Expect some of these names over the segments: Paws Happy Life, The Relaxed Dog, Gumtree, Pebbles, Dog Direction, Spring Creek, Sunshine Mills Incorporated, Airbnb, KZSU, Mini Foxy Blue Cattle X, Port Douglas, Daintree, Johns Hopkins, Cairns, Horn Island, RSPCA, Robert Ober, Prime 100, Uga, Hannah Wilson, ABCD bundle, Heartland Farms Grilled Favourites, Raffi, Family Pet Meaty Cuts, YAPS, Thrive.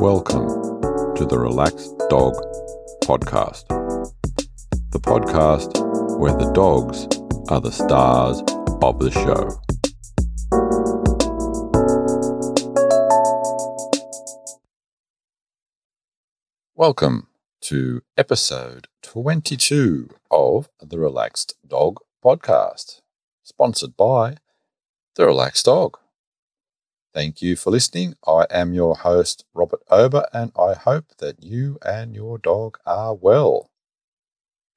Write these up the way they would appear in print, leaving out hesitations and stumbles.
Welcome to the Relaxed Dog podcast, the podcast where the dogs are the stars of the show. Welcome to episode 22 of the Relaxed Dog podcast, sponsored by The Relaxed Dog. Thank you for listening. I am your host, Robert Ober, and I hope that you and your dog are well.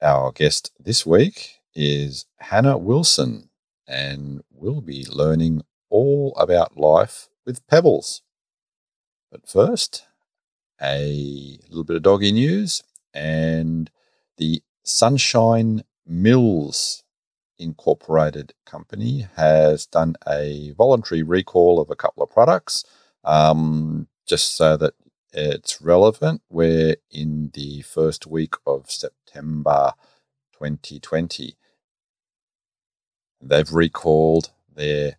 Our guest this week is Hannah Wilson, and we'll be learning all about life with Pebbles. But first, a little bit of doggy news, and the Sunshine Mills Incorporated company has done a voluntary recall of a couple of products, just so that it's relevant. We're in the first week of September 2020. They've recalled their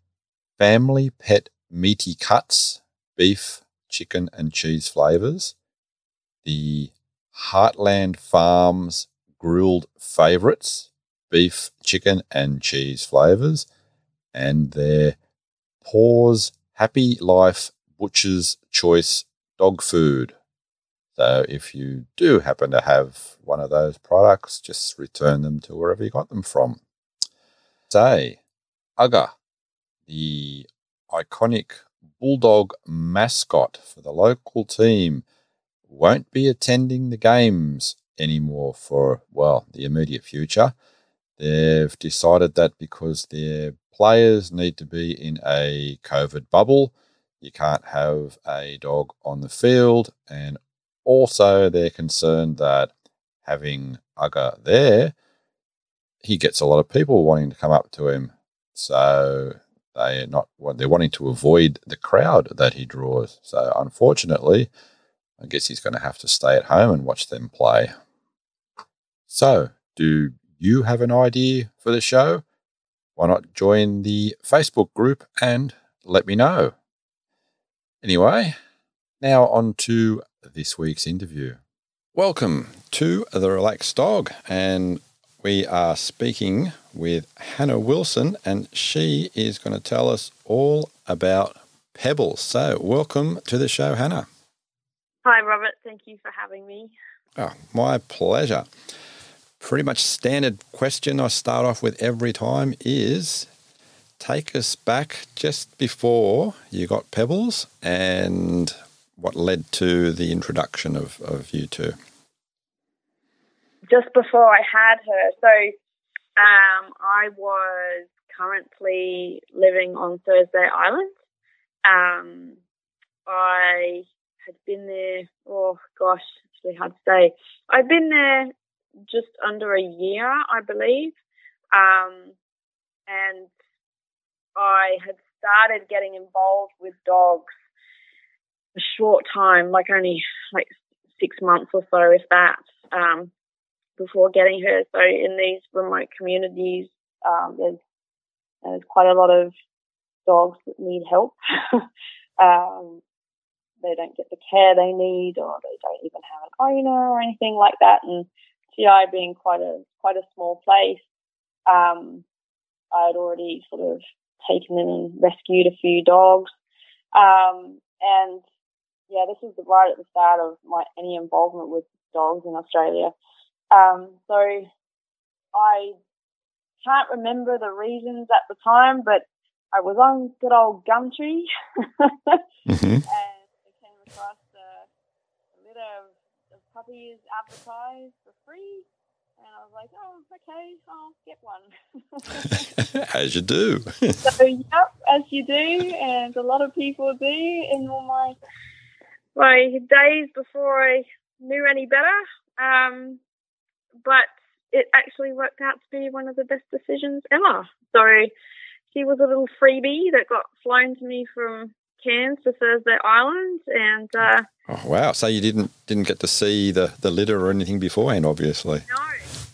Family Pet Meaty Cuts, beef, chicken and cheese flavours, the Heartland Farms Grilled Favourites, beef, chicken and cheese flavours, and their Paws Happy Life Butcher's Choice dog food. So if you do happen to have one of those products, just return them to wherever you got them from. Say, Uga, the iconic Bulldog mascot for the local team, won't be attending the games anymore for, well, the immediate future. They've decided that because their players need to be in a COVID bubble, you can't have a dog on the field, and also they're concerned that having Uga there, he gets a lot of people wanting to come up to him, so they're wanting to avoid the crowd that he draws. So unfortunately, I guess he's going to have to stay at home and watch them play. So do you have an idea for the show? Why not join the Facebook group and let me know? Anyway, now on to this week's interview. Welcome to The Relaxed Dog, and we are speaking with Hannah Wilson, and she is going to tell us all about Pebbles. So welcome to the show, Hannah. Hi, Robert. Thank you for having me. Oh, my pleasure. Pretty much standard question I start off with every time is, take us back just before you got Pebbles and what led to the introduction of you two. Just before I had her, so I was currently living on Thursday Island. I had been there, it's really hard to say. I'd been there just under a year, I believe, and I had started getting involved with dogs a short time, only 6 months or so, if that. Before getting her. So in these remote communities, there's quite a lot of dogs that need help. They don't get the care they need, or they don't even have an owner or anything like that. And TI being quite a small place, I had already sort of taken them and rescued a few dogs. And yeah, this was right at the start of any involvement with dogs in Australia. So I can't remember the reasons at the time, but I was on good old Gumtree and I came across a bit of puppies advertised for free, and I was like, oh, okay, I'll get one. As you do. So, yep, as you do, and a lot of people do in all my days before I knew any better. But it actually worked out to be one of the best decisions ever. So she was a little freebie that got flown to me from Cairns to Thursday Island. And oh, wow. So you didn't get to see the litter or anything beforehand, obviously.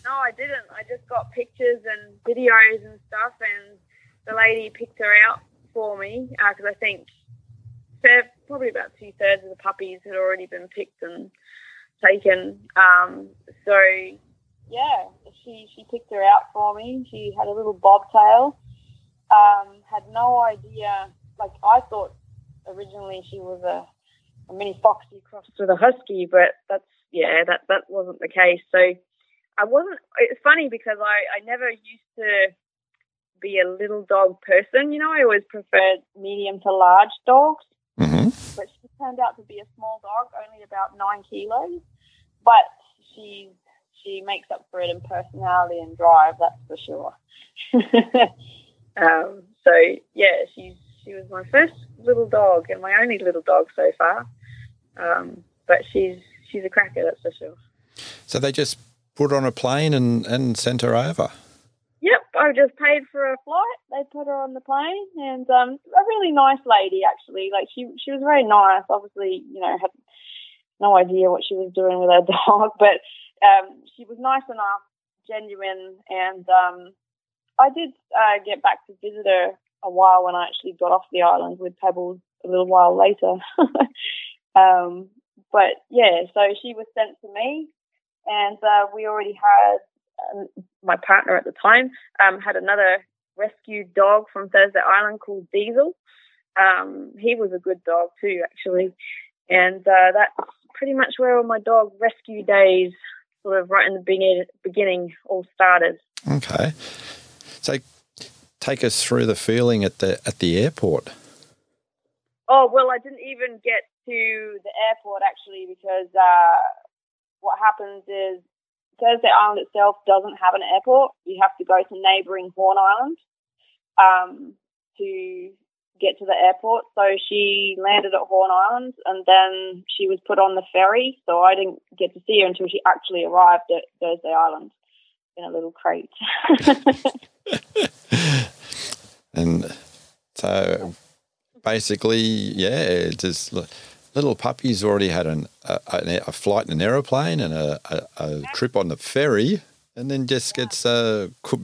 No, I didn't. I just got pictures and videos and stuff, and the lady picked her out for me because I think probably about 2/3 of the puppies had already been picked and taken. So, yeah, she picked her out for me. She had a little bobtail. Had no idea. Like, I thought originally she was a mini foxy crossed with a husky, but that wasn't the case. So I wasn't. It's funny because I never used to be a little dog person. You know, I always preferred medium to large dogs. Mm-hmm. But she turned out to be a small dog, only about 9 kilos. But she makes up for it in personality and drive, that's for sure. So yeah, she was my first little dog and my only little dog so far. But she's a cracker, that's for sure. So they just put her on a plane and sent her over? Yep, I just paid for a flight. They put her on the plane, and a really nice lady, actually. Like, she was very nice. Obviously, you know, had no idea what she was doing with her dog, but she was nice enough, genuine, and I did get back to visit her a while when I actually got off the island with Pebbles a little while later. But yeah, so she was sent to me, and we already had my partner at the time had another rescued dog from Thursday Island called Diesel. He was a good dog too, actually, and that's pretty much where all my dog rescue days, sort of right in the beginning, all started. Okay, so take us through the feeling at the airport. Oh, well, I didn't even get to the airport, actually, because what happens is Thursday Island itself doesn't have an airport. You have to go to neighbouring Horn Island to get to the airport. So she landed at Horn Island, and then she was put on the ferry, so I didn't get to see her until she actually arrived at Thursday Island in a little crate. And so basically, yeah, just little puppy's already had a flight in an aeroplane and a trip on the ferry, and then just gets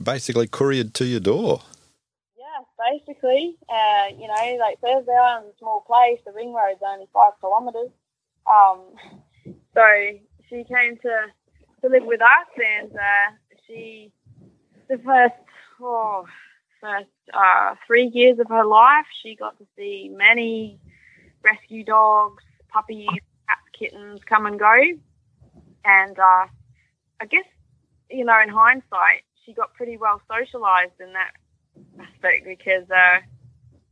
basically couriered to your door. Yeah, basically. You know, like Thursday Island's a small place. The ring road's only 5 kilometres. So she came to live with us, and the first 3 years of her life, she got to see many rescue dogs, puppies, cats, kittens come and go. And I guess, you know, in hindsight, she got pretty well socialised in that aspect, because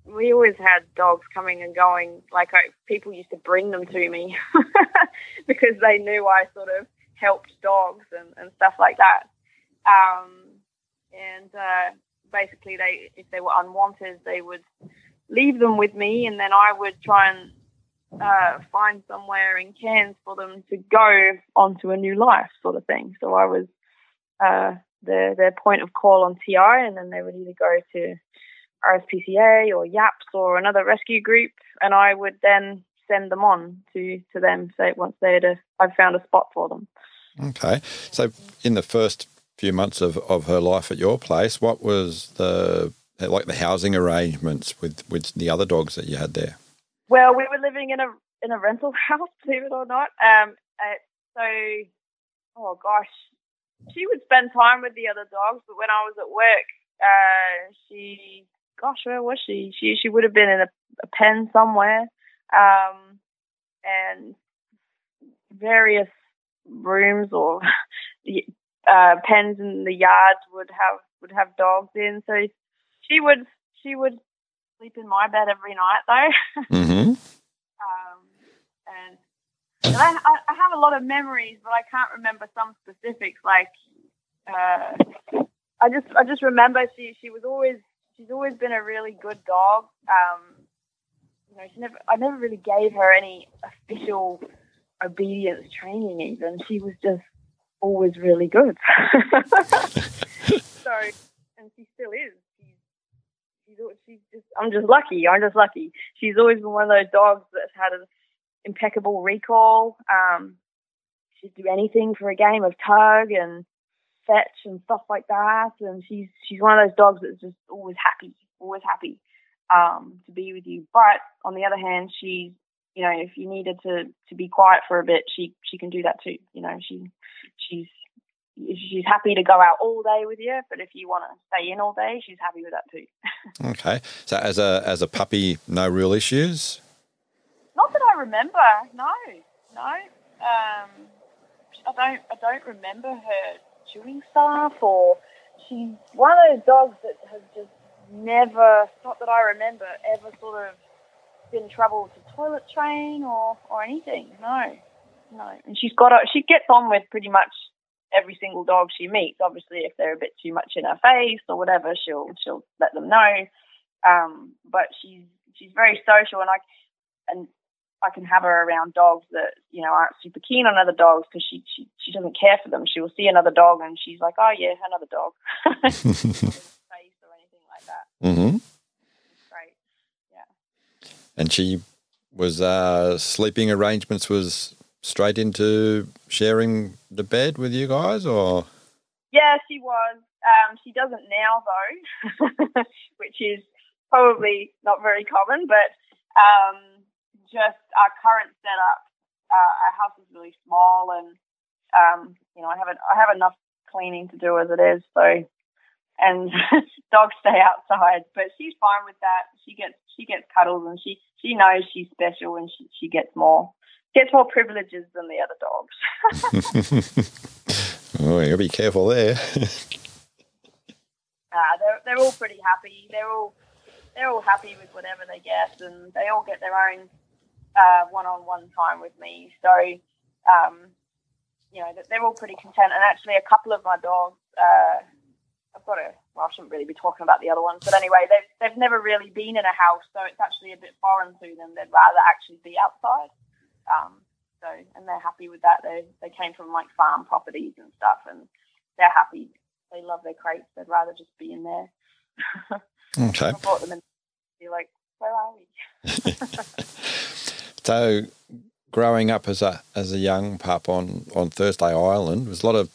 we always had dogs coming and going. Like, people used to bring them to me because they knew I sort of helped dogs and stuff like that. Basically, if they were unwanted, they would leave them with me, and then I would try and find somewhere in Cairns for them to go onto a new life, sort of thing. So I was their point of call on TI, and then they would either go to RSPCA or YAPS or another rescue group, and I would then send them on to them. So once I'd found a spot for them. Okay, so in the first few months of her life at your place, what was the housing arrangements with the other dogs that you had there? Well, we were living in a rental house, believe it or not. She would spend time with the other dogs, but when I was at work, where was she? She would have been in a pen somewhere, and various rooms or pens in the yard would have dogs in. So she would sleep in my bed every night, though. Mm-hmm. And I have a lot of memories, but I can't remember some specifics. Like I just remember she's always been a really good dog. You know, I never really gave her any official obedience training. Even she was just always really good. So, and she still is. I'm just lucky. She's always been one of those dogs that's had an impeccable recall. She'd do anything for a game of tug and fetch and stuff like that. And she's one of those dogs that's just always happy. to be with you. But on the other hand, she's, you know, if you needed to be quiet for a bit, she can do that too. You know, she's happy to go out all day with you, but if you want to stay in all day, she's happy with that too. Okay. So as a puppy, no real issues? Not that I remember. No. I don't remember her chewing stuff, or she's one of those dogs that has just never, not that I remember, ever sort of been in trouble with the toilet train or anything. No. And she gets on with pretty much every single dog she meets. Obviously, if they're a bit too much in her face or whatever, she'll let them know. But she's very social, and I can have her around dogs that, you know, aren't super keen on other dogs, because she doesn't care for them. She will see another dog and she's like, oh yeah, another dog. Face or anything like that. Mm-hmm. Great. Yeah. And she was sleeping arrangements was straight into sharing the bed with you guys, or? Yeah, she was. She doesn't now though, which is probably not very common, but just our current setup, our house is really small, and you know, I have enough cleaning to do as it is. So, and dogs stay outside, but she's fine with that. She gets cuddles, and she knows she's special, and she gets more privileges than the other dogs. Oh, you gotta be careful there. They're all pretty happy. They're all happy with whatever they get, and they all get their own one-on-one time with me. So, you know, they're all pretty content. And actually a couple of my dogs, I shouldn't really be talking about the other ones, but anyway, they've never really been in a house, so it's actually a bit foreign to them. They'd rather actually be outside. So, and they're happy with that. They came from like farm properties and stuff, and they're happy. They love their crates. They'd rather just be in there. Okay. I brought them in. You're like, where are we? So, growing up as a young pup on Thursday Island, was a lot of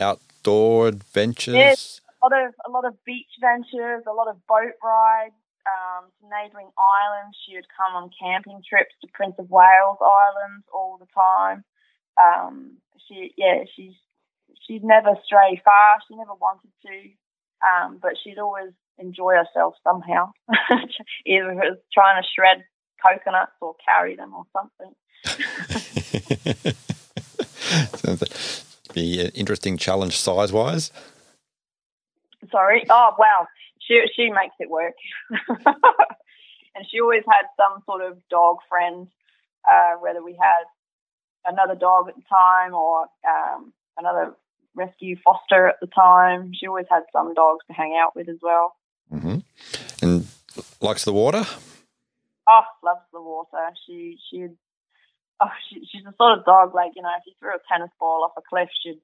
outdoor adventures. Yes, a lot of beach ventures, a lot of boat rides. To neighbouring islands, she would come on camping trips to Prince of Wales Islands all the time. She'd never stray far. She never wanted to, but she'd always enjoy herself somehow, either it was trying to shred coconuts or carry them or something. Sounds like be an interesting challenge size-wise. Sorry? Oh, wow. She makes it work. And she always had some sort of dog friend, whether we had another dog at the time or another rescue foster at the time. She always had some dogs to hang out with as well. Mm-hmm. And likes the water? Oh, loves the water. She's the sort of dog, like, you know, if you threw a tennis ball off a cliff, she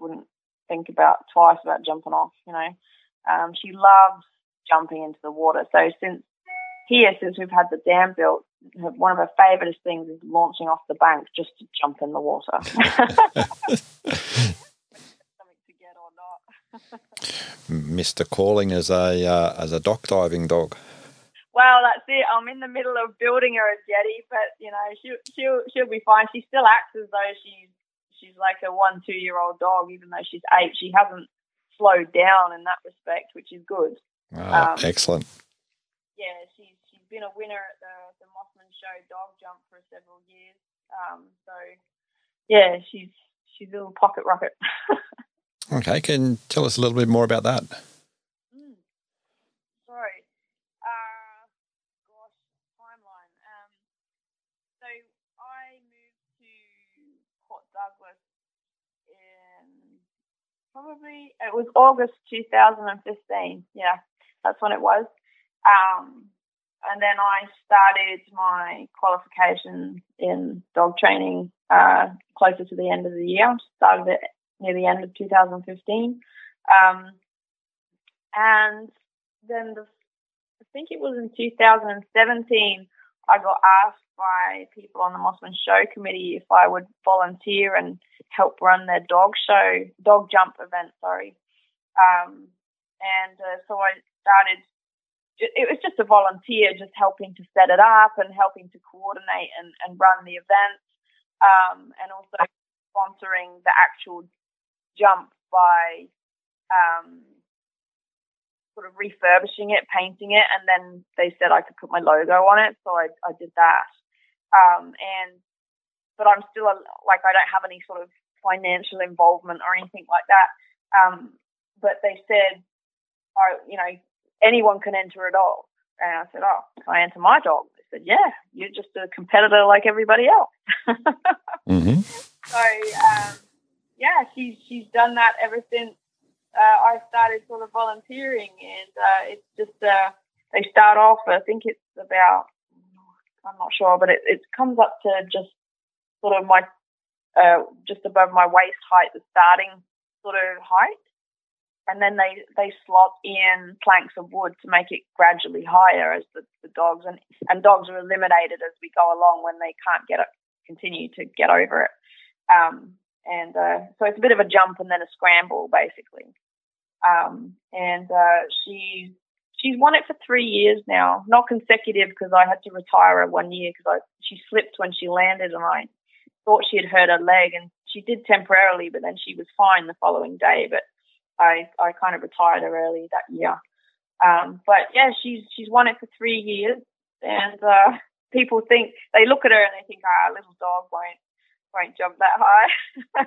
wouldn't think about twice about jumping off, you know. She loves jumping into the water. So since we've had the dam built, one of her favourite things is launching off the bank just to jump in the water. Something to get or not. Mr. Calling as a dock diving dog. Well, that's it. I'm in the middle of building her a jetty, but you know she'll be fine. She still acts as though she's like a 1-2 year old dog, even though she's 8. She hasn't slowed down in that respect, which is good. Excellent. Yeah, she's been a winner at the Mossman Show dog jump for several years. So yeah, she's a little pocket rocket. Okay, can you tell us a little bit more about that? Sorry. Gosh, timeline. So I moved to Port Douglas it was August 2015. Yeah, that's when it was. And then I started my qualification in dog training closer to the end of the year. Started it near the end of 2015. And then I think it was in 2017, I got asked by people on the Mossman Show committee if I would volunteer and help run their dog jump event. So I started it was just a volunteer just helping to set it up and helping to coordinate and run the events, and also sponsoring the actual jump by sort of refurbishing it, painting it, and then they said I could put my logo on it, so I did that. But I'm still, I don't have any sort of financial involvement or anything like that. But they said, anyone can enter at all. And I said, oh, can I enter my dog? They said, yeah, you're just a competitor like everybody else. Mm-hmm. So, yeah, she's done that ever since I started sort of volunteering. And it's just, they start off, I think it's about, I'm not sure, but it comes up to just sort of my, just above my waist height, the starting sort of height. And then they slot in planks of wood to make it gradually higher as the dogs, and dogs are eliminated as we go along when they can't continue to get over it. So it's a bit of a jump and then a scramble, basically. She's won it for 3 years now, not consecutive because I had to retire her 1 year because she slipped when she landed and I thought she had hurt her leg, and she did temporarily, but then she was fine the following day. But I kind of retired her early that year. But yeah, she's won it for 3 years, and people think, they look at her and they think, a little dog won't jump that high.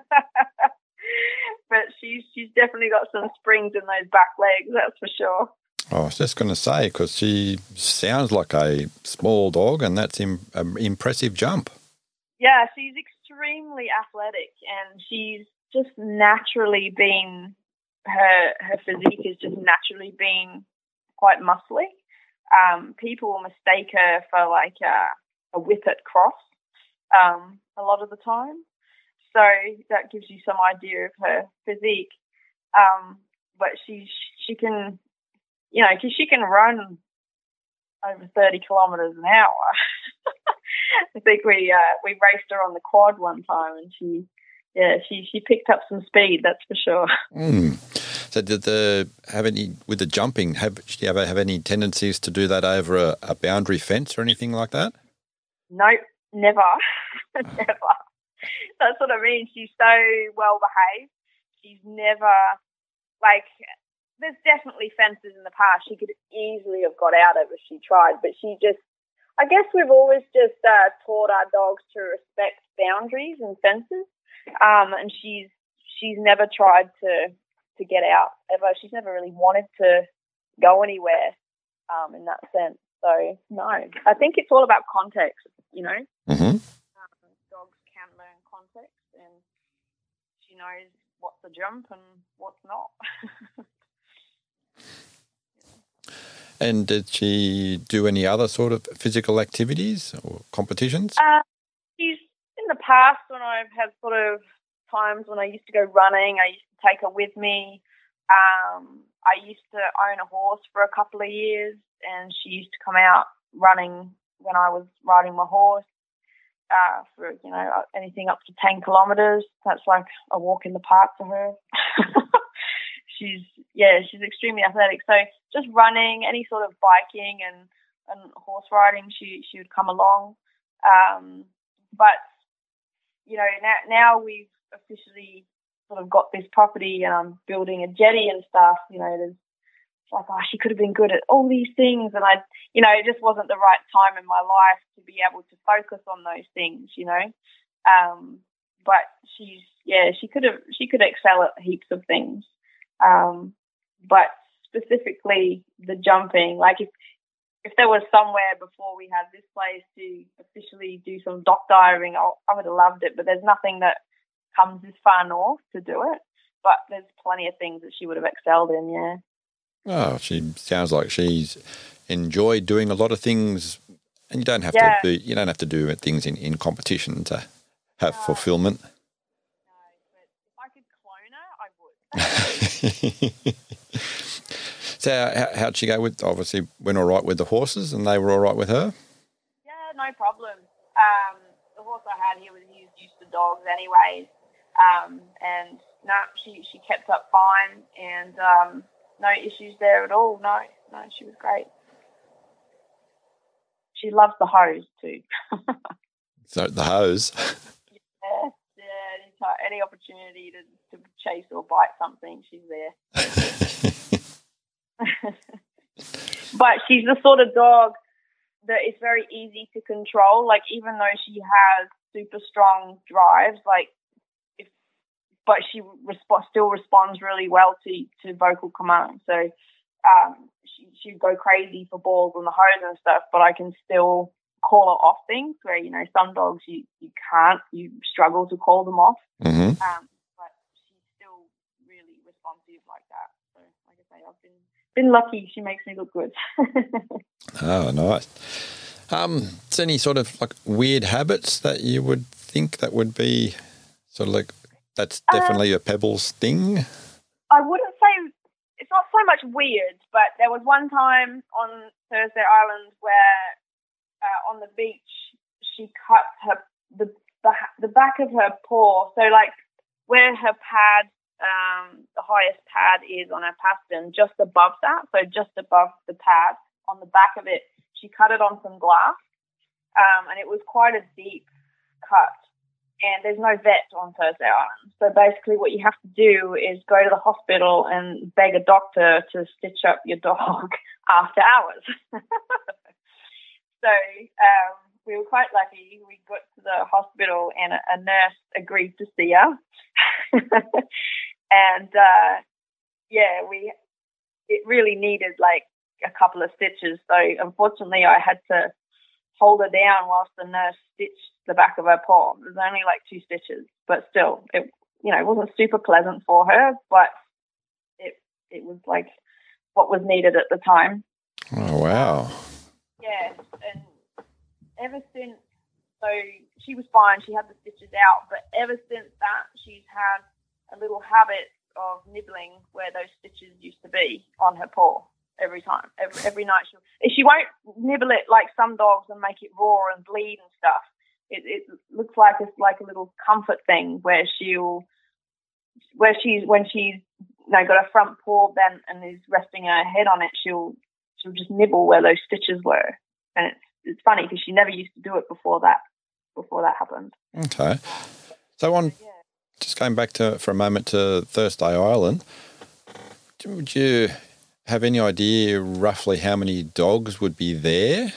But she's definitely got some springs in those back legs, that's for sure. I was just going to say, because she sounds like a small dog, and that's an impressive jump. Yeah, she's extremely athletic, and she's just naturally been, her physique has just naturally been quite muscly. People mistake her for like a whippet cross a lot of the time. So that gives you some idea of her physique. But she can, because she can run over 30 kilometres an hour. I think we raced her on the quad one time, and she picked up some speed, that's for sure. Mm. So did the did she ever have any tendencies to do that over a boundary fence or anything like that? Nope, never. Never. That's what I mean. She's so well behaved. She's never there's definitely fences in the past. She could easily have got out of if she tried, but she just, I guess we've always just taught our dogs to respect boundaries and fences, and she's never tried to get out ever. She's never really wanted to go anywhere in that sense. So no, I think it's all about context, Mm-hmm. Dogs can learn context, and she knows what's a jump and what's not. And did she do any other sort of physical activities or competitions? She's, in the past, when I've had sort of times when I used to go running, I used to take her with me. I used to own a horse for a couple of years, and she used to come out running when I was riding my horse for, anything up to 10 kilometres. That's like a walk in the park for her. She's extremely athletic. So just running, any sort of biking and horse riding, she would come along. But, now we've officially sort of got this property and I'm building a jetty and stuff, there's she could have been good at all these things. And it just wasn't the right time in my life to be able to focus on those things, But she could excel at heaps of things. But specifically the jumping, if there was somewhere before we had this place to officially do some dock diving, I would have loved it, but there's nothing that comes this far north to do it, but there's plenty of things that she would have excelled in. Yeah. Oh, she sounds like she's enjoyed doing a lot of things, and you don't have to do things in competition to have fulfillment. So how'd she go with, obviously went all right with the horses, and they were all right with her? Yeah, no problem. The horse I had here, he was used to dogs anyways, and she kept up fine, and no issues there at all. No, she was great. She loves the hose too. So the hose. Yeah, any opportunity to chase or bite something, she's there. But she's the sort of dog that is very easy to control. Like, even though she has super strong drives, like, but she still responds really well to vocal command. So she'd go crazy for balls on the hose and stuff, but I can still call her off things where, you know, some dogs you can't, you struggle to call them off. Mm-hmm. But she's still really responsive like that. So, like I say, I've been lucky. She makes me look good. Oh, nice. Is any sort of like weird habits that you would think that would be sort of like, that's definitely a Pebbles thing? I wouldn't say it's not so much weird, but there was one time on Thursday Island where on the beach she cut her the back of her paw. So, like, where her pad, the highest pad is on her pastern, just above that, so just above the pad, on the back of it, she cut it on some glass, and it was quite a deep cut. And there's no vet on Thursday Island. So basically what you have to do is go to the hospital and beg a doctor to stitch up your dog after hours. So we were quite lucky. We got to the hospital and a nurse agreed to see her. And, it really needed like a couple of stitches. So unfortunately I had to hold her down whilst the nurse stitched the back of her paw. It was only like 2 stitches, but still, it, you know, it wasn't super pleasant for her, but it was like what was needed at the time. Oh, wow. Yeah, and ever since, so she was fine, she had the stitches out, but ever since that, she's had a little habit of nibbling where those stitches used to be on her paw. Every time, every night, she won't nibble it like some dogs and make it roar and bleed and stuff. It looks like it's like a little comfort thing where she's you know, got her front paw bent and is resting her head on it, she'll just nibble where those stitches were, and it's funny because she never used to do it before that happened. Okay, so just going back to for a moment to Thursday Island, would you have any idea roughly how many dogs would be there?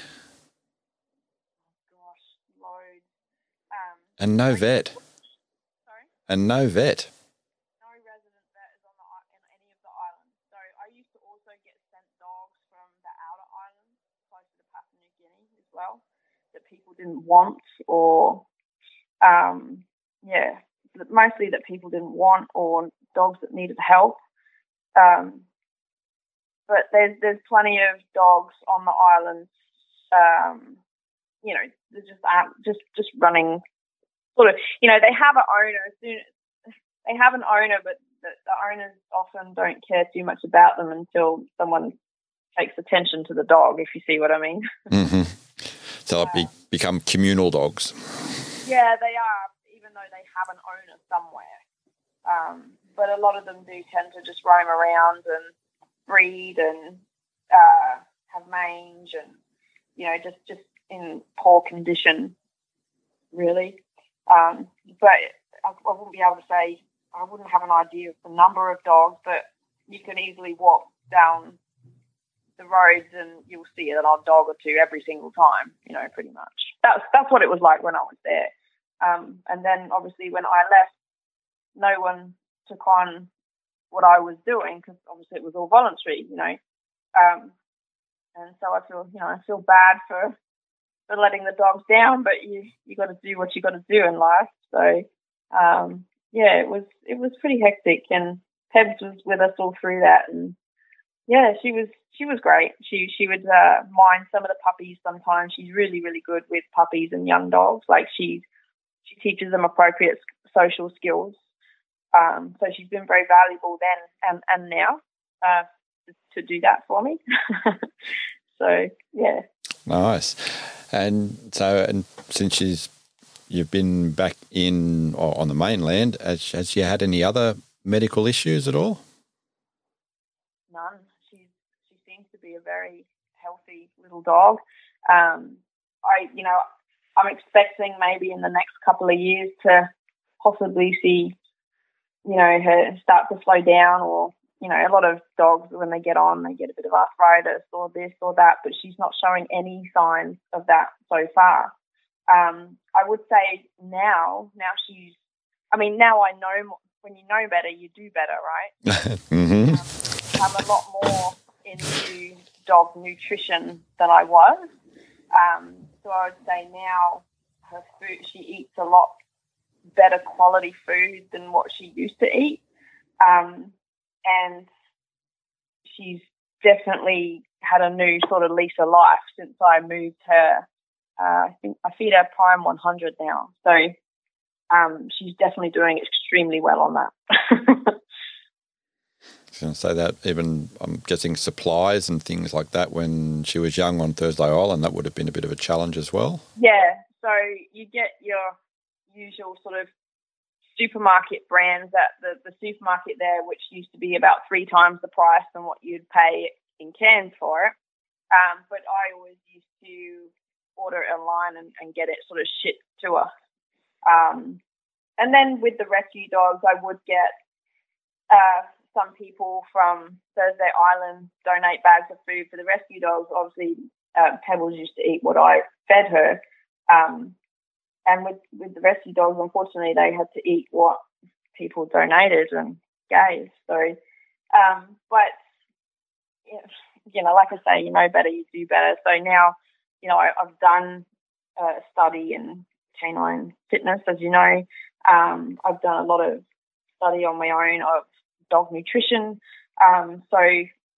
Gosh, loads. And no vet. Sorry? And no vet. No resident vet is on any of the islands. So I used to also get sent dogs from the outer islands, close to Papua New Guinea as well, that people didn't want or, mostly that people didn't want or dogs that needed help. But there's plenty of dogs on the island, you know, they just aren't just running sort of, you know, they have an owner. They have an owner, but the owners often don't care too much about them until someone takes attention to the dog, if you see what I mean. Mm-hmm. So they become communal dogs. Yeah, they are, even though they have an owner somewhere. But a lot of them do tend to just roam around and breed and have mange and, you know, just in poor condition, really. But I wouldn't be able to say, I wouldn't have an idea of the number of dogs, but you can easily walk down the roads and you'll see an odd dog or two every single time, you know, pretty much. That's what it was like when I was there. And then, obviously, when I left, no one took on what I was doing, because obviously it was all voluntary, you know, and so I feel bad for letting the dogs down, but you got to do what you got to do in life. So it was pretty hectic, and Pebs was with us all through that, and yeah, she was great. She would mind some of the puppies sometimes. She's really, really good with puppies and young dogs. Like she teaches them appropriate social skills. So she's been very valuable then and now to do that for me. So, yeah. Nice. And since you've been back on the mainland, has she had any other medical issues at all? None. She seems to be a very healthy little dog. I'm expecting maybe in the next couple of years to possibly see, her start to slow down, or, a lot of dogs when they get on, they get a bit of arthritis or this or that, but she's not showing any signs of that so far. I would say now she's, now I know, when you know better, you do better, right? Mm-hmm. I'm a lot more into dog nutrition than I was. So I would say now her food, she eats a lot better quality food than what she used to eat. And she's definitely had a new sort of lease of life since I moved her. I think I feed her Prime 100 now. So she's definitely doing extremely well on that. Can say that even, I'm guessing, supplies and things like that when she was young on Thursday Island, that would have been a bit of a challenge as well. Yeah, so you get your usual sort of supermarket brands at the supermarket there, which used to be about 3 times the price than what you'd pay in Cairns for it. But I always used to order it online and get it sort of shipped to us. And then with the rescue dogs, I would get some people from Thursday Island donate bags of food for the rescue dogs. Obviously, Pebbles used to eat what I fed her. And with the rescue dogs, unfortunately, they had to eat what people donated and gave. So, but, like I say, you know better, you do better. So now, I've done a study in canine fitness, as you know. I've done a lot of study on my own of dog nutrition. So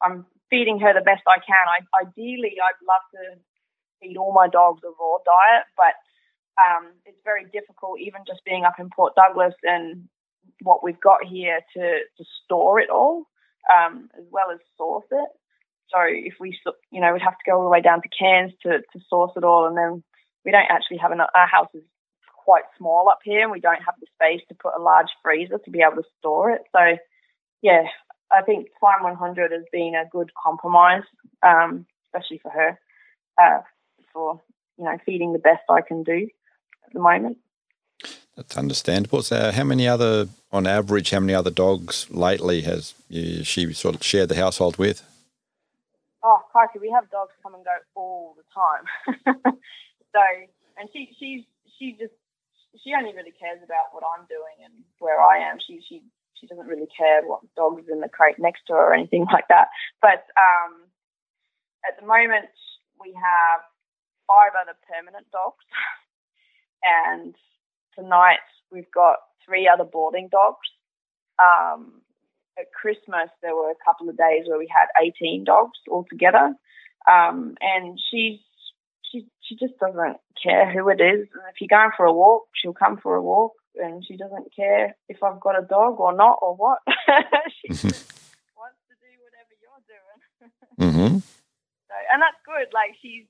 I'm feeding her the best I can. Ideally, I'd love to feed all my dogs a raw diet, but it's very difficult, even just being up in Port Douglas and what we've got here, to store it all, as well as source it. So if we, we'd have to go all the way down to Cairns to source it all, and then we don't actually have enough. Our house is quite small up here, and we don't have the space to put a large freezer to be able to store it. So, yeah, I think Prime 100 has been a good compromise, especially for her, for feeding the best I can do at the moment. That's understandable. So, on average, how many other dogs lately has she sort of shared the household with? Oh, crikey, we have dogs come and go all the time. So, and she only really cares about what I'm doing and where I am. She doesn't really care what dog's in the crate next to her or anything like that. But at the moment, we have 5 other permanent dogs. And tonight, we've got 3 other boarding dogs. At Christmas, there were a couple of days where we had 18 dogs altogether. And she just doesn't care who it is. And if you're going for a walk, she'll come for a walk. And she doesn't care if I've got a dog or not or what. She just wants to do whatever you're doing. Mm-hmm. So, and that's good. Like, she's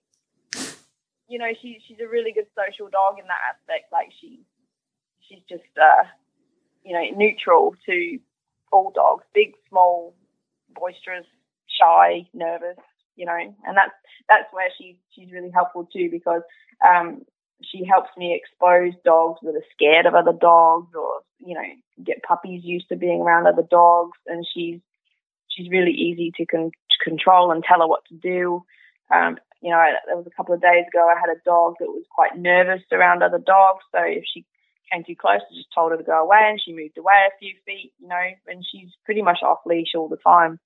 a really good social dog in that aspect. Like, she's just, neutral to all dogs, big, small, boisterous, shy, nervous, And that's where she's really helpful too, because she helps me expose dogs that are scared of other dogs, or, get puppies used to being around other dogs. And she's really easy to control and tell her what to do. There was a couple of days ago I had a dog that was quite nervous around other dogs. So if she came too close, I just told her to go away, and she moved away a few feet, and she's pretty much off-leash all the time.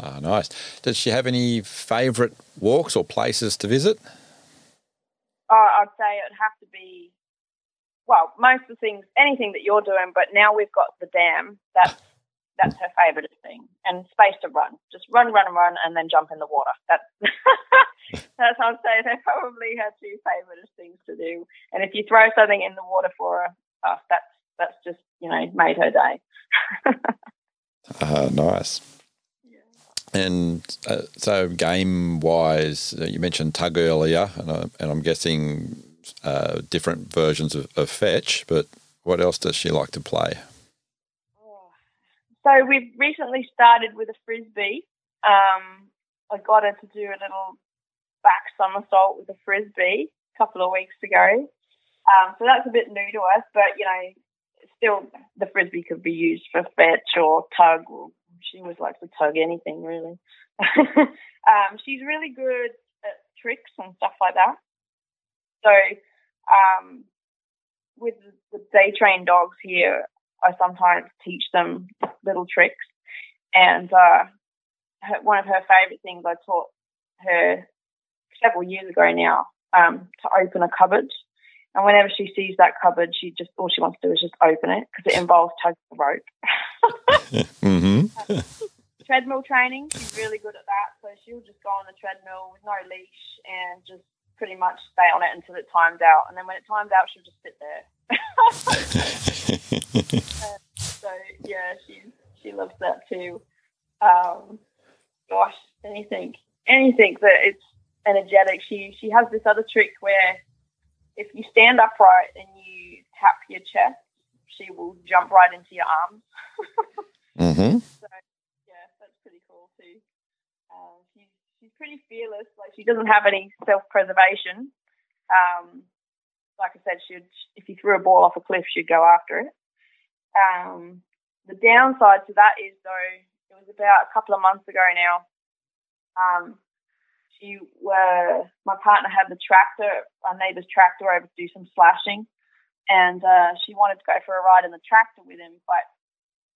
Oh, nice. Does she have any favourite walks or places to visit? I'd say it'd have to be, most of the things, anything that you're doing, but now we've got the dam. That's her favourite thing. And space to run. Just run, and then jump in the water. That's I'd say they're probably her 2 favourite things to do. And if you throw something in the water for her, that's just, made her day. Nice. And so game-wise, you mentioned tug earlier, and I'm guessing different versions of fetch, but what else does she like to play? So we've recently started with a frisbee. I got her to do a little back somersault with a frisbee a couple of weeks ago. So that's a bit new to us, but, you know, still the frisbee could be used for fetch or tug. She always likes to tug anything, really. She's really good at tricks and stuff like that. So with the day-trained dogs here, I sometimes teach them little tricks. And one of her favourite things I taught her several years ago now, to open a cupboard. And whenever she sees that cupboard, she just all she wants to do is just open it because it involves tugging the rope. Mm-hmm. Treadmill training, she's really good at that. So she'll just go on the treadmill with no leash and just pretty much stay on it until it times out. And then when it times out, she'll just sit there. So, yeah, she loves that too. Gosh, anything that it's energetic. She has this other trick where if you stand upright and you tap your chest, she will jump right into your arms. Mm-hmm. So, yeah, that's pretty cool too. She's pretty fearless. Like, she doesn't have any self-preservation. Like I said, if you threw a ball off a cliff, she'd go after it. The downside to that is, though, it was about a couple of months ago now, my partner had the tractor, our neighbour's tractor, over to do some slashing, and she wanted to go for a ride in the tractor with him, but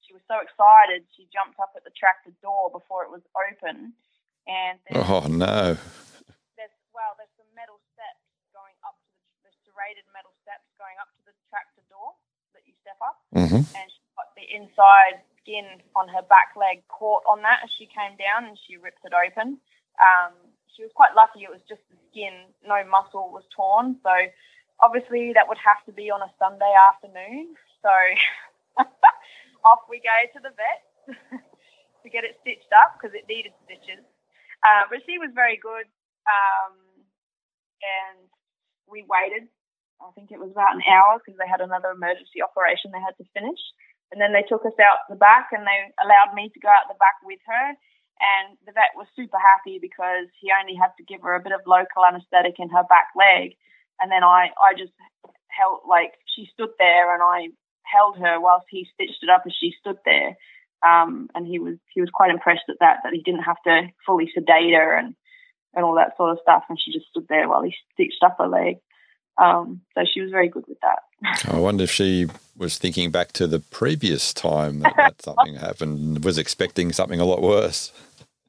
she was so excited she jumped up at the tractor door before it was open. And oh no! There's some metal steps going up to the serrated metal steps going up to the tractor door that you step up, mm-hmm. and she got the inside skin on her back leg caught on that as she came down, and she ripped it open. She was quite lucky it was just the skin, no muscle was torn. So obviously that would have to be on a Sunday afternoon. So off we go to the vet to get it stitched up because it needed stitches. But she was very good, and we waited. I think it was about an hour because they had another emergency operation they had to finish. And then they took us out the back and they allowed me to go out the back with her. And the vet was super happy because he only had to give her a bit of local anaesthetic in her back leg. And then I just held, she stood there and I held her whilst he stitched it up as she stood there. And he was quite impressed at that he didn't have to fully sedate her and all that sort of stuff. And she just stood there while he stitched up her leg. So she was very good with that. I wonder if she was thinking back to the previous time that something happened and was expecting something a lot worse.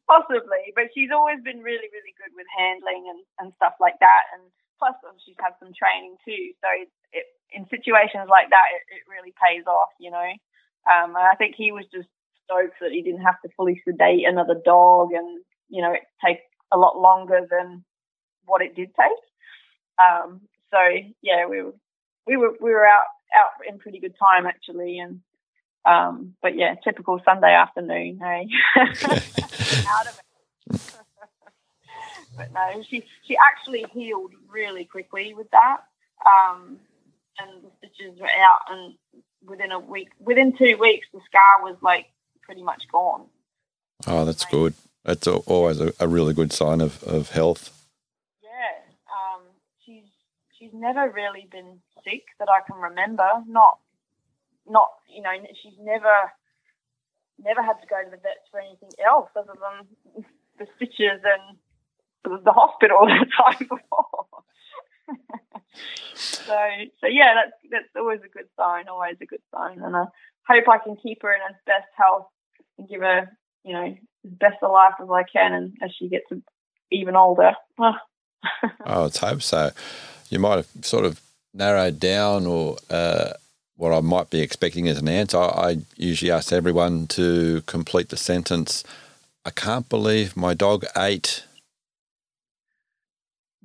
Possibly, but she's always been really, really good with handling and stuff like that. And plus, she's had some training too. So it, in situations like that, it really pays off, you know. And I think he was just stoked that he didn't have to fully sedate another dog and, you know, it takes a lot longer than what it did take. So yeah, we were out in pretty good time actually, and but yeah, typical Sunday afternoon, hey. Out of it. But no, she actually healed really quickly with that, and the stitches were out, and within 2 weeks, the scar was pretty much gone. Oh, that's good. That's always a really good sign of health. She's never really been sick that I can remember. Not you know, she's never had to go to the vets for anything else other than the stitches and the hospital the time before. So yeah, that's always a good sign. Always a good sign, and I hope I can keep her in as best health and give her, you know, as best a life as I can, and as she gets even older. Oh, let's hope so. You might have sort of narrowed down or what I might be expecting as an answer. I usually ask everyone to complete the sentence, I can't believe my dog ate.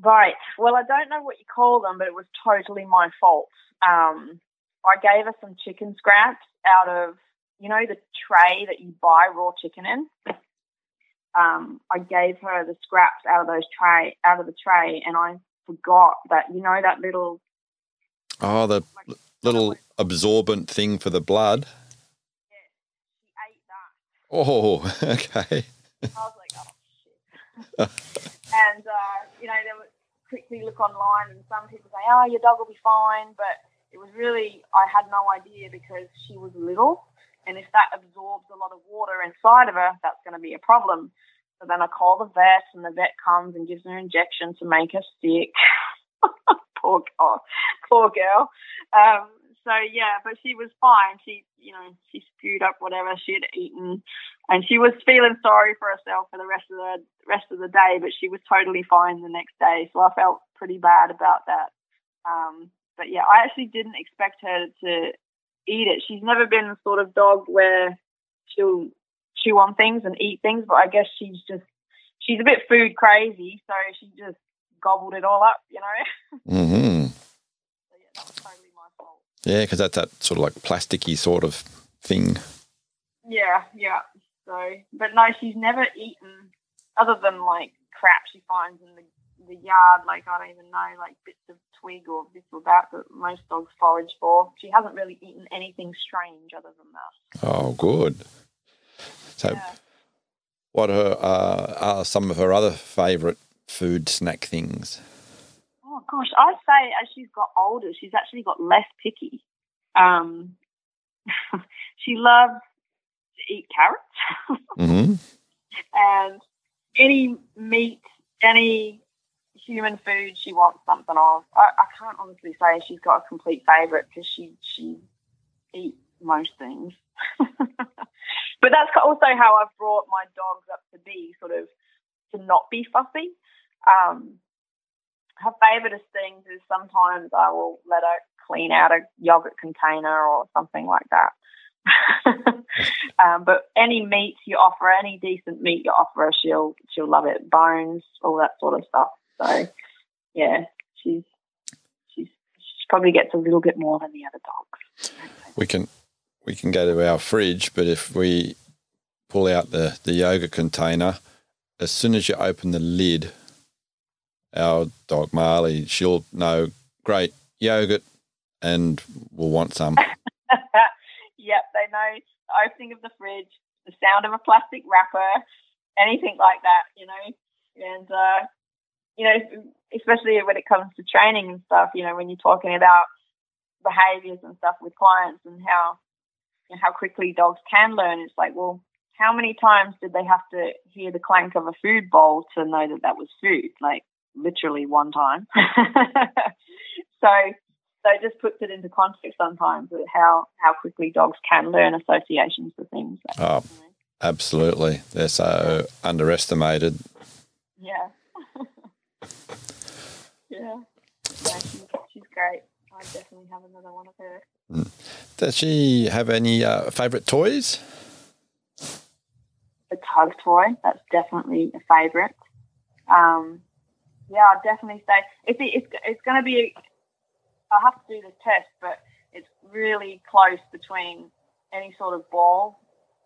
Right. Well, I don't know what you call them, but it was totally my fault. I gave her some chicken scraps out of, you know, the tray that you buy raw chicken in. I gave her the scraps out of the tray, and I forgot that, you know, that little... Oh, the little absorbent thing for the blood. Yeah, she ate that. Oh, okay. I was like, oh, shit. And, you know, they would quickly look online and some people say, oh, your dog will be fine. But it was really, I had no idea because she was little. And if that absorbs a lot of water inside of her, that's going to be a problem. So then I call the vet and the vet comes and gives her an injection to make her sick. Poor girl. So, yeah, but she was fine. She, you know, she spewed up whatever she had eaten and she was feeling sorry for herself for the rest of the day, but she was totally fine the next day. So I felt pretty bad about that. But, yeah, I actually didn't expect her to eat it. She's never been the sort of dog where she'll chew on things and eat things, but I guess she's a bit food crazy, so she just gobbled it all up, you know. Mm-hmm. So, yeah, that's totally my fault. Yeah, because that's that sort of like plasticky sort of thing. Yeah. So, but no, she's never eaten other than like crap she finds in the yard, like I don't even know, like bits of twig or this or that most dogs forage for. She hasn't really eaten anything strange other than that. Oh, good. So, yeah. What are some of her other favourite food snack things? Oh gosh, I'd say as she's got older, she's actually got less picky. She loves to eat carrots. Mm-hmm. And any meat, any human food she wants something of. I can't honestly say she's got a complete favourite because she eats most things. But that's also how I've brought my dogs up to be, sort of to not be fussy. Her favourite things is sometimes I will let her clean out a yogurt container or something like that. But any meat you offer, any decent meat you offer her, she'll love it. Bones, all that sort of stuff. So, yeah, she probably gets a little bit more than the other dogs. We can go to our fridge, but if we pull out the yogurt container, as soon as you open the lid, our dog Marley, she'll know, great, yogurt, and we'll want some. Yep, they know the opening of the fridge, the sound of a plastic wrapper, anything like that, you know, and you know, especially when it comes to training and stuff, you know, when you're talking about behaviours and stuff with clients and how quickly dogs can learn, it's like, well, how many times did they have to hear the clank of a food bowl to know that that was food? Like, literally one time. So it just puts it into context sometimes with how quickly dogs can learn associations for things. Oh, you know. Absolutely. They're so underestimated. Yeah. Yeah, she's great. I definitely have another one of her. Does she have any favourite toys? The tug toy, that's definitely a favourite. Yeah, I'd definitely say it's going to be. I have to do the test, but it's really close between any sort of ball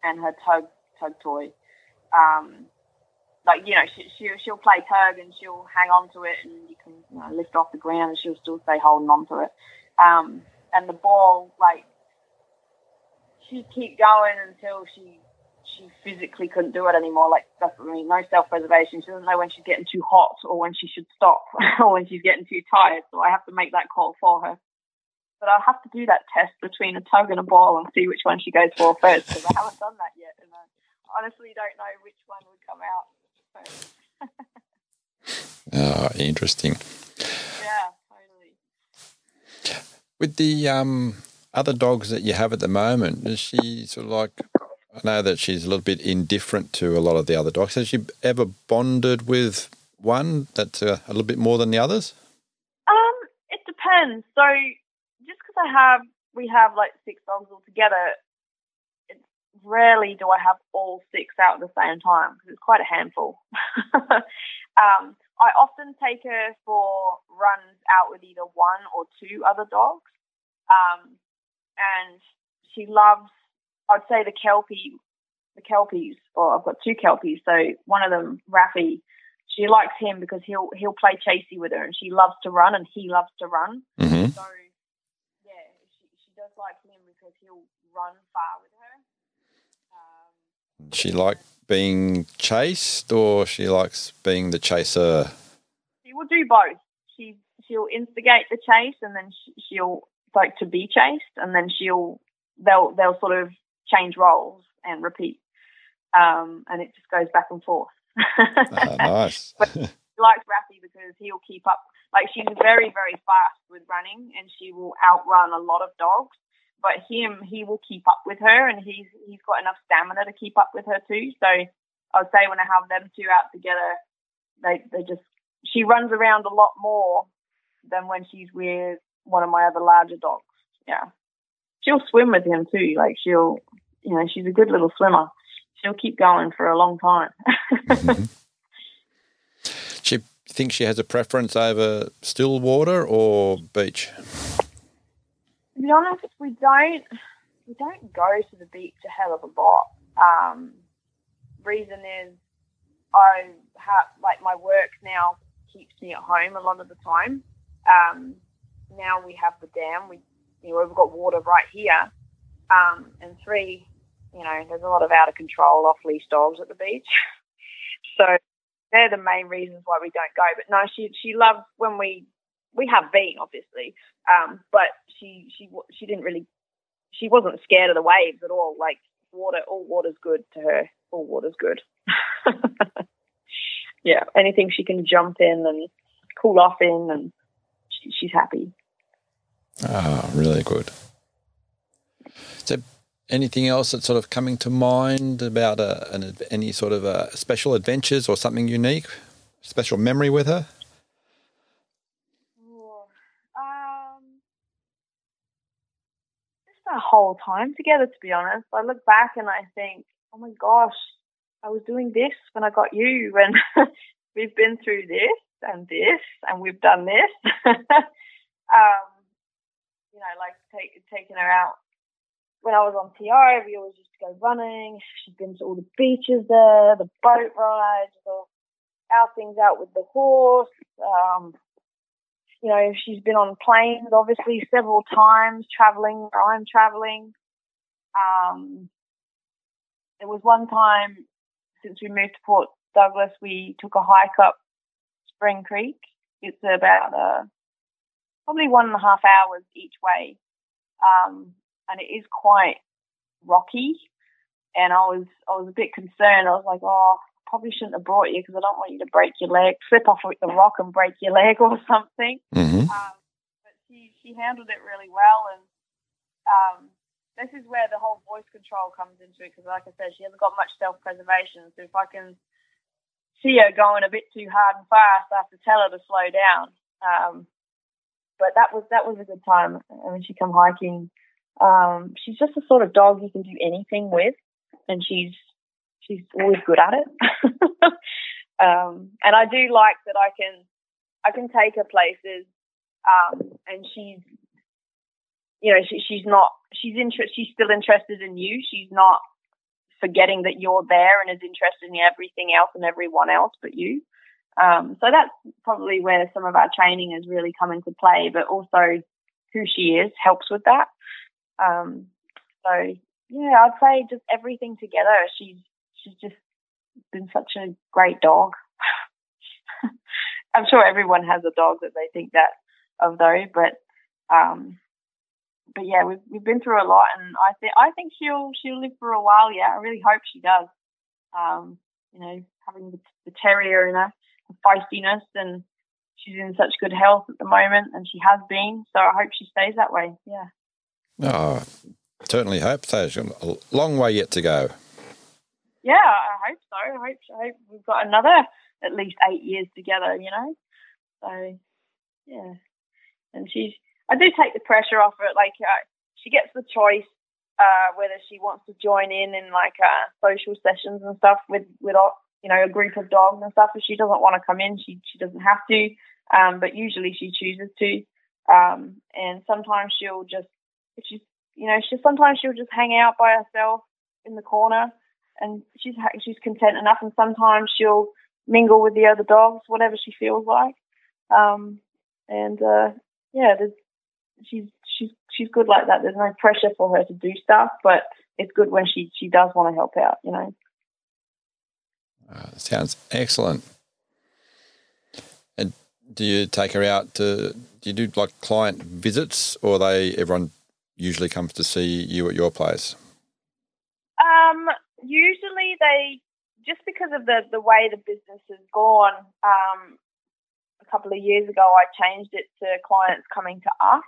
and her tug toy. Like, you know, she'll play tug and she'll hang on to it and you can, you know, lift off the ground and she'll still stay holding on to it. And the ball, like, she'd keep going until she physically couldn't do it anymore. Like, that's what I mean, no self-preservation. She doesn't know when she's getting too hot or when she should stop or when she's getting too tired. So I have to make that call for her. But I'll have to do that test between a tug and a ball and see which one she goes for first because I haven't done that yet. And I honestly don't know which one would come out. Oh, interesting. Yeah, totally. With the other dogs that you have at the moment, is she sort of like, I know that she's a little bit indifferent to a lot of the other dogs. Has she ever bonded with one that's a little bit more than the others? It depends. So just because we have like 6 dogs all together, rarely do I have all 6 out at the same time because it's quite a handful. I often take her for runs out with either 1 or 2 other dogs, and she loves, I'd say, the kelpies. Or I've got 2 kelpies, so one of them, Raffi, she likes him because he'll play chasey with her, and she loves to run, and he loves to run. Mm-hmm. So yeah, she does like him because he'll run far with her. She liked being chased or she likes being the chaser? She will do both. She'll instigate the chase, and then she'll like to be chased, and then they'll sort of change roles and repeat, and it just goes back and forth. Oh, nice. But she likes Raffi because he'll keep up. Like, she's very, very fast with running, and she will outrun a lot of dogs. But him, he will keep up with her, and he's got enough stamina to keep up with her too. So I'd say when I have them two out together, she runs around a lot more than when she's with one of my other larger dogs. Yeah, she'll swim with him too. Like, she's a good little swimmer. She'll keep going for a long time. Mm-hmm. She thinks she has a preference over still water or beach? To be honest, we don't go to the beach a hell of a lot. Reason is I have, like, my work now keeps me at home a lot of the time. Now we have the dam. We've got water right here. And three, there's a lot of out of control off-leash dogs at the beach. So they're the main reasons why we don't go. But no, she loves when we have been, obviously, but she didn't really, she wasn't scared of the waves at all. Like, all water's good to her. All water's good. Yeah, anything she can jump in and cool off in, and she's happy. Ah, really good. So, anything else that's sort of coming to mind about any sort of special adventures or something unique, special memory with her? The whole time together, to be honest. I look back and I think, oh my gosh, I was doing this when I got you, and we've been through this, and we've done this. Like taking her out when I was on TO, we always used to go running. She'd been to all the beaches there, the boat rides, the outings out with the horse. She's been on planes, obviously, several times, travelling where I'm travelling. There was one time, since we moved to Port Douglas, we took a hike up Spring Creek. It's about probably 1.5 hours each way. And it is quite rocky. And I was a bit concerned. I was like, oh, probably shouldn't have brought you because I don't want you to break your leg, slip off with the rock and break your leg or something. Mm-hmm. But she handled it really well, and this is where the whole voice control comes into it, because like I said, she hasn't got much self-preservation, so if I can see her going a bit too hard and fast, I have to tell her to slow down. But that was a good time. And when she come hiking, she's just the sort of dog you can do anything with, and she's always good at it. And I do like that I can take her places, and she's still interested in you. She's not forgetting that you're there and is interested in everything else and everyone else but you. So that's probably where some of our training has really come into play, but also who she is helps with that. So yeah, I'd say just everything together. She's just been such a great dog. I'm sure everyone has a dog that they think that of, though. But yeah, we've been through a lot, and I think she'll live for a while. Yeah, I really hope she does. Having the terrier in her, the feistiness, and she's in such good health at the moment, and she has been. So I hope she stays that way. Yeah. Oh, certainly hope so. She's got a long way yet to go. Yeah, I hope so. I hope we've got another at least 8 years together, So, yeah. And I do take the pressure off her. Like, she gets the choice whether she wants to join in like, social sessions and stuff with a group of dogs and stuff. If she doesn't want to come in, she doesn't have to. But usually she chooses to. And sometimes she'll just, if she's, sometimes she'll just hang out by herself in the corner. And she's content enough, and sometimes she'll mingle with the other dogs, whatever she feels like. She's good like that. There's no pressure for her to do stuff, but it's good when she does want to help out. Sounds excellent. And do you take her out to, do you do like client visits, or everyone usually comes to see you at your place? Usually they, just because of the way the business has gone, a couple of years ago I changed it to clients coming to us,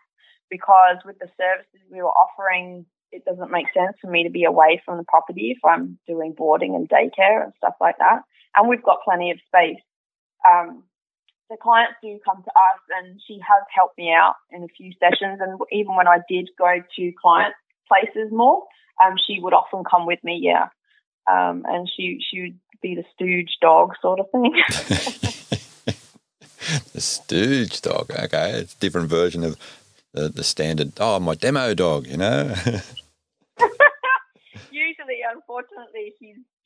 because with the services we were offering, it doesn't make sense for me to be away from the property if I'm doing boarding and daycare and stuff like that. And we've got plenty of space. The clients do come to us, and she has helped me out in a few sessions. And even when I did go to client places more, she would often come with me, yeah. And she would be the stooge dog sort of thing. The stooge dog, okay. It's a different version of the standard, oh, my demo dog, you know. Usually, unfortunately,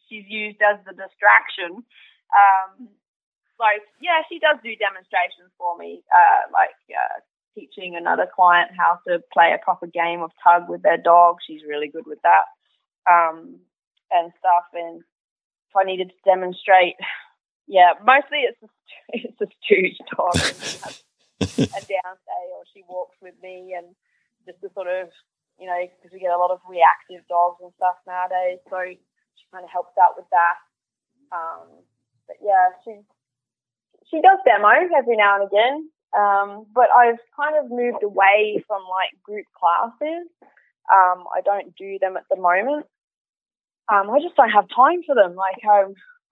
she's used as the distraction. Like, yeah, she does do demonstrations for me, teaching another client how to play a proper game of tug with their dog. She's really good with that and stuff. And if I needed to demonstrate, yeah, mostly it's a stooge dog. A down day, or she walks with me, and just to sort of, you know, because we get a lot of reactive dogs and stuff nowadays, so she kind of helps out with that. But yeah, she does demos every now and again. But I've kind of moved away from like group classes. I don't do them at the moment. I just don't have time for them. Like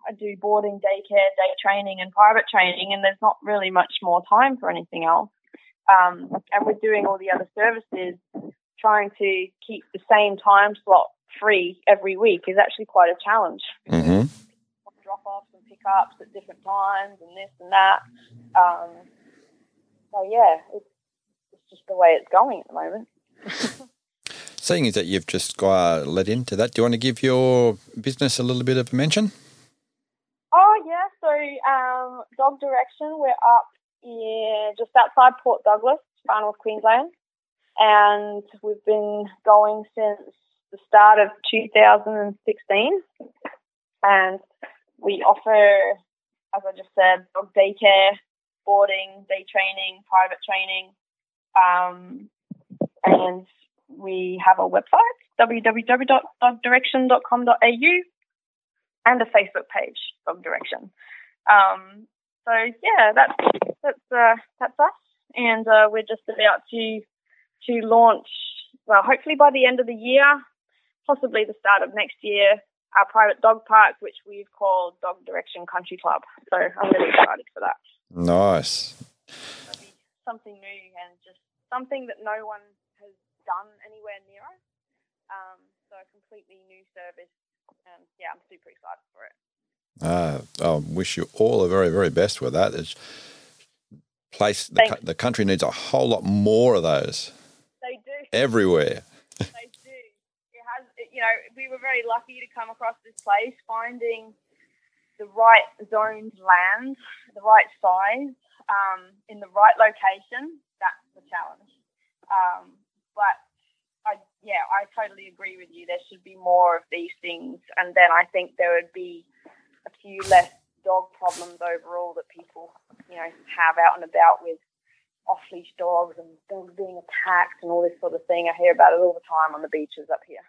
I do boarding, daycare, day training and private training, and there's not really much more time for anything else. And we're doing all the other services, trying to keep the same time slot free every week is actually quite a challenge. Mm-hmm. Drop-offs and pick-ups at different times and this and that. So, yeah, it's just the way it's going at the moment. Seeing as that you've just got led into that, do you want to give your business a little bit of a mention? Oh, yeah, so Dog Direction, we're up in, just outside Port Douglas, far north Queensland, and we've been going since the start of 2016, and we offer, as I just said, dog daycare, boarding, day training, private training, and we have a website, www.dogdirection.com.au, and a Facebook page, Dog Direction. So yeah, that's us, and we're just about to launch. Well, hopefully by the end of the year, possibly the start of next year, our private dog park, which we've called Dog Direction Country Club. So I'm really excited for that. Nice. It'll be something new and just something that no one has done anywhere near us. So a completely new service. And yeah, I'm super excited for it. I wish you all the very, very best with that. The country needs a whole lot more of those. They do. Everywhere. They do. It has, you know, we were very lucky to come across this place, finding the right zoned land, the right size, in the right location. That's the challenge. Yeah, I totally agree with you. There should be more of these things, and then I think there would be a few less dog problems overall that people, you know, have out and about with off-leash dogs and dogs being attacked and all this sort of thing. I hear about it all the time on the beaches up here.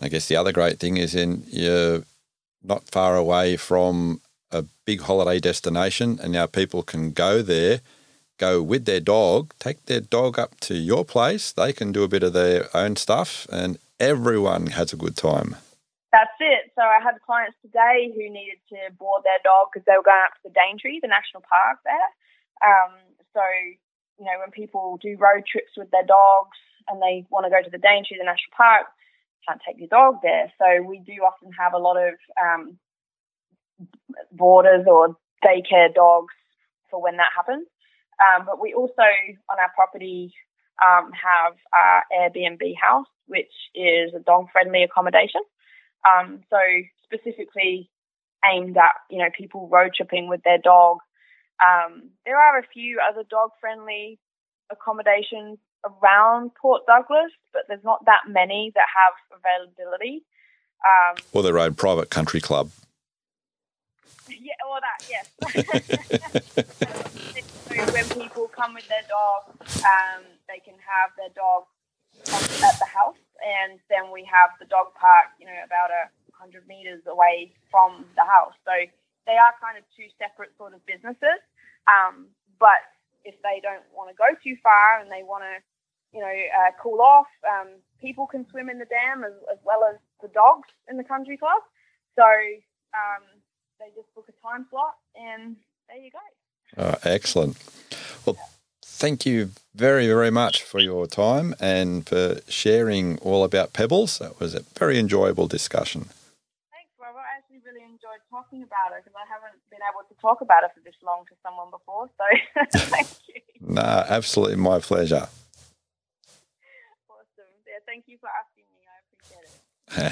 I guess the other great thing is you're not far away from a big holiday destination, and now people can go there, go with their dog, take their dog up to your place. They can do a bit of their own stuff, and everyone has a good time. That's it. So I had clients today who needed to board their dog because they were going up to the Daintree, the national park there. So, you know, when people do road trips with their dogs and they want to go to the Daintree, the national park, can't take your dog there. So we do often have a lot of boarders or daycare dogs for when that happens. But we also, on our property, have our Airbnb house, which is a dog-friendly accommodation. So specifically aimed at, you know, people road tripping with their dog. There are a few other dog-friendly accommodations around Port Douglas, but there's not that many that have availability. Or their own private country club. Yeah, or that, yes. So when people come with their dog, they can have their dog at the house, and then we have the dog park, you know, about 100 metres away from the house. So they are kind of two separate sort of businesses, but if they don't want to go too far and they want to, you know, cool off, people can swim in the dam as well as the dogs in the country club. So they just book a time slot and there you go. Excellent. Well, thank you very, very much for your time and for sharing all about Pebbles. That was a very enjoyable discussion. Thanks, Robert. I actually really enjoyed talking about it because I haven't been able to talk about it for this long to someone before. So thank you. No, absolutely my pleasure. Awesome. Yeah, thank you for asking me. I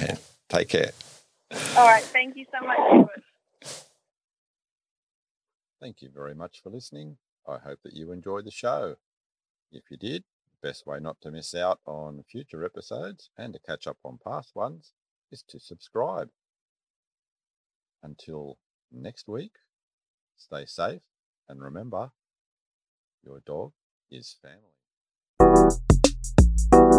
appreciate it. Take care. All right. Thank you so much, Robert. Thank you very much for listening. I hope that you enjoyed the show. If you did, the best way not to miss out on future episodes and to catch up on past ones is to subscribe. Until next week, stay safe and remember, your dog is family.